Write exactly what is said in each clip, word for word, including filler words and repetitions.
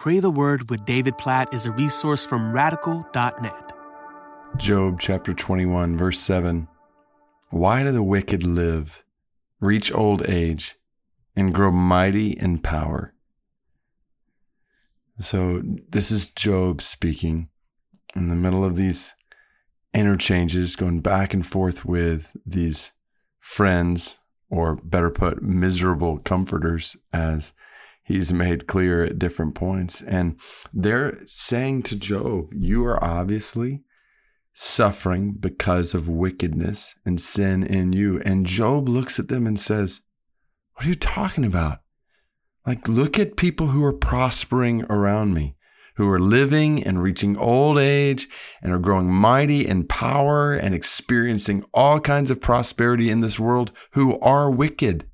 Pray the Word with David Platt is a resource from Radical dot net. Job chapter twenty-one, verse seven. Why do the wicked live, reach old age, and grow mighty in power? So this is Job speaking in the middle of these interchanges, going back and forth with these friends, or better put, miserable comforters, as he's made clear at different points. And they're saying to Job, you are obviously suffering because of wickedness and sin in you. And Job looks at them and says, what are you talking about? Like, look at people who are prospering around me, who are living and reaching old age and are growing mighty in power and experiencing all kinds of prosperity in this world, who are wicked.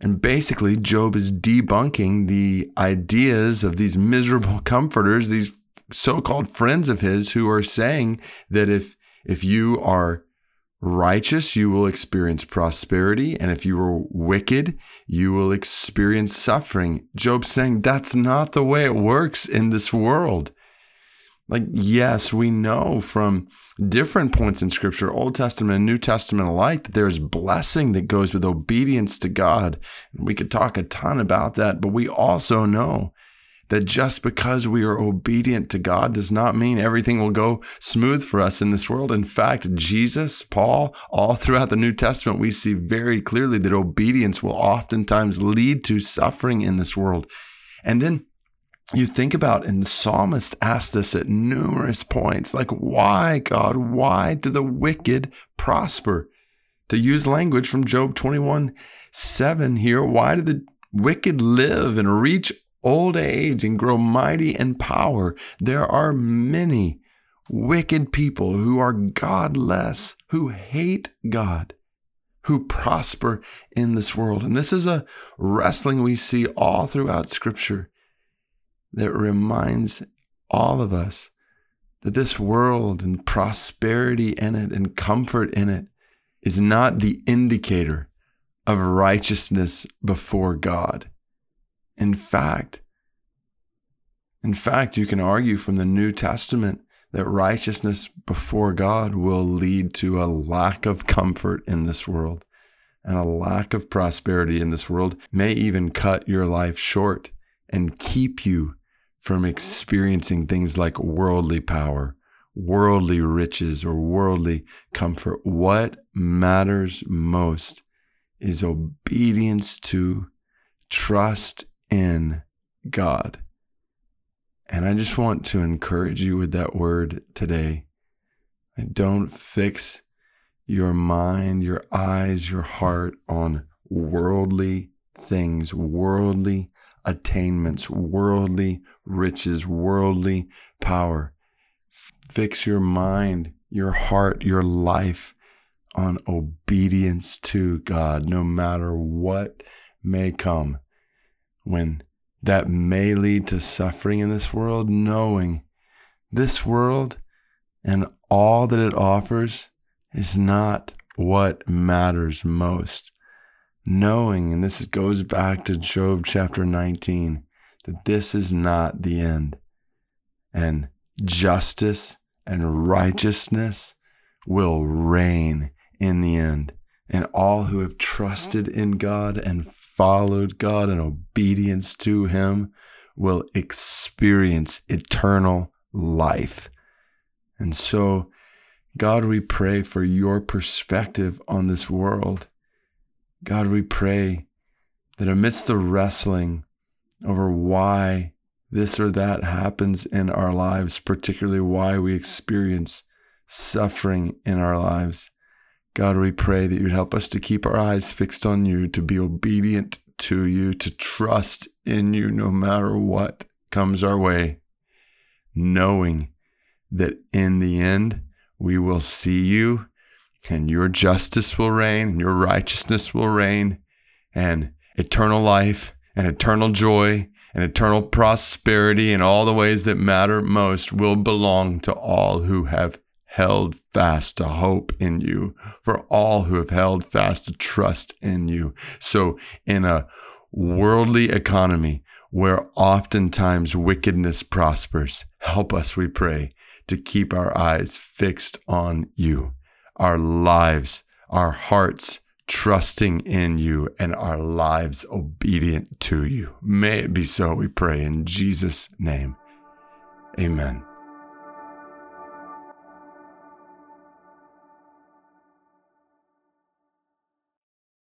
And basically, Job is debunking the ideas of these miserable comforters, these so-called friends of his, who are saying that if if you are righteous, you will experience prosperity, and if you are wicked, you will experience suffering. Job's saying that's not the way it works in this world. Like, yes, we know from different points in Scripture, Old Testament and New Testament alike, that there is blessing that goes with obedience to God. And we could talk a ton about that, but we also know that just because we are obedient to God does not mean everything will go smooth for us in this world. In fact, Jesus, Paul, all throughout the New Testament, we see very clearly that obedience will oftentimes lead to suffering in this world. And then you think about, and the psalmist asked this at numerous points, like, why, God, why do the wicked prosper? To use language from Job twenty-one seven here, why do the wicked live and reach old age and grow mighty in power? There are many wicked people who are godless, who hate God, who prosper in this world. And this is a wrestling we see all throughout Scripture that reminds all of us that this world and prosperity in it and comfort in it is not the indicator of righteousness before God. In fact, in fact, you can argue from the New Testament that righteousness before God will lead to a lack of comfort in this world, and a lack of prosperity in this world may even cut your life short and keep you from experiencing things like worldly power, worldly riches, or worldly comfort. What matters most is obedience to, trust in God. And I just want to encourage you with that word today. Don't fix your mind, your eyes, your heart on worldly things, worldly attainments, worldly riches, worldly power. Fix your mind, your heart, your life on obedience to God, no matter what may come, when that may lead to suffering in this world, knowing this world and all that it offers is not what matters most. Knowing, and this goes back to Job chapter nineteen, that this is not the end, and justice and righteousness will reign in the end. And all who have trusted in God and followed God in obedience to Him will experience eternal life. And so, God, we pray for your perspective on this world. God, we pray that amidst the wrestling over why this or that happens in our lives, particularly why we experience suffering in our lives, God, we pray that you'd help us to keep our eyes fixed on you, to be obedient to you, to trust in you no matter what comes our way, knowing that in the end, we will see you, and your justice will reign, and your righteousness will reign, and eternal life, and eternal joy, and eternal prosperity, and all the ways that matter most will belong to all who have held fast to hope in you, for all who have held fast to trust in you. So in a worldly economy where oftentimes wickedness prospers. Help us, we pray, to keep our eyes fixed on you, our lives, our hearts trusting in you, and our lives obedient to you. May it be so, we pray in Jesus' name. Amen.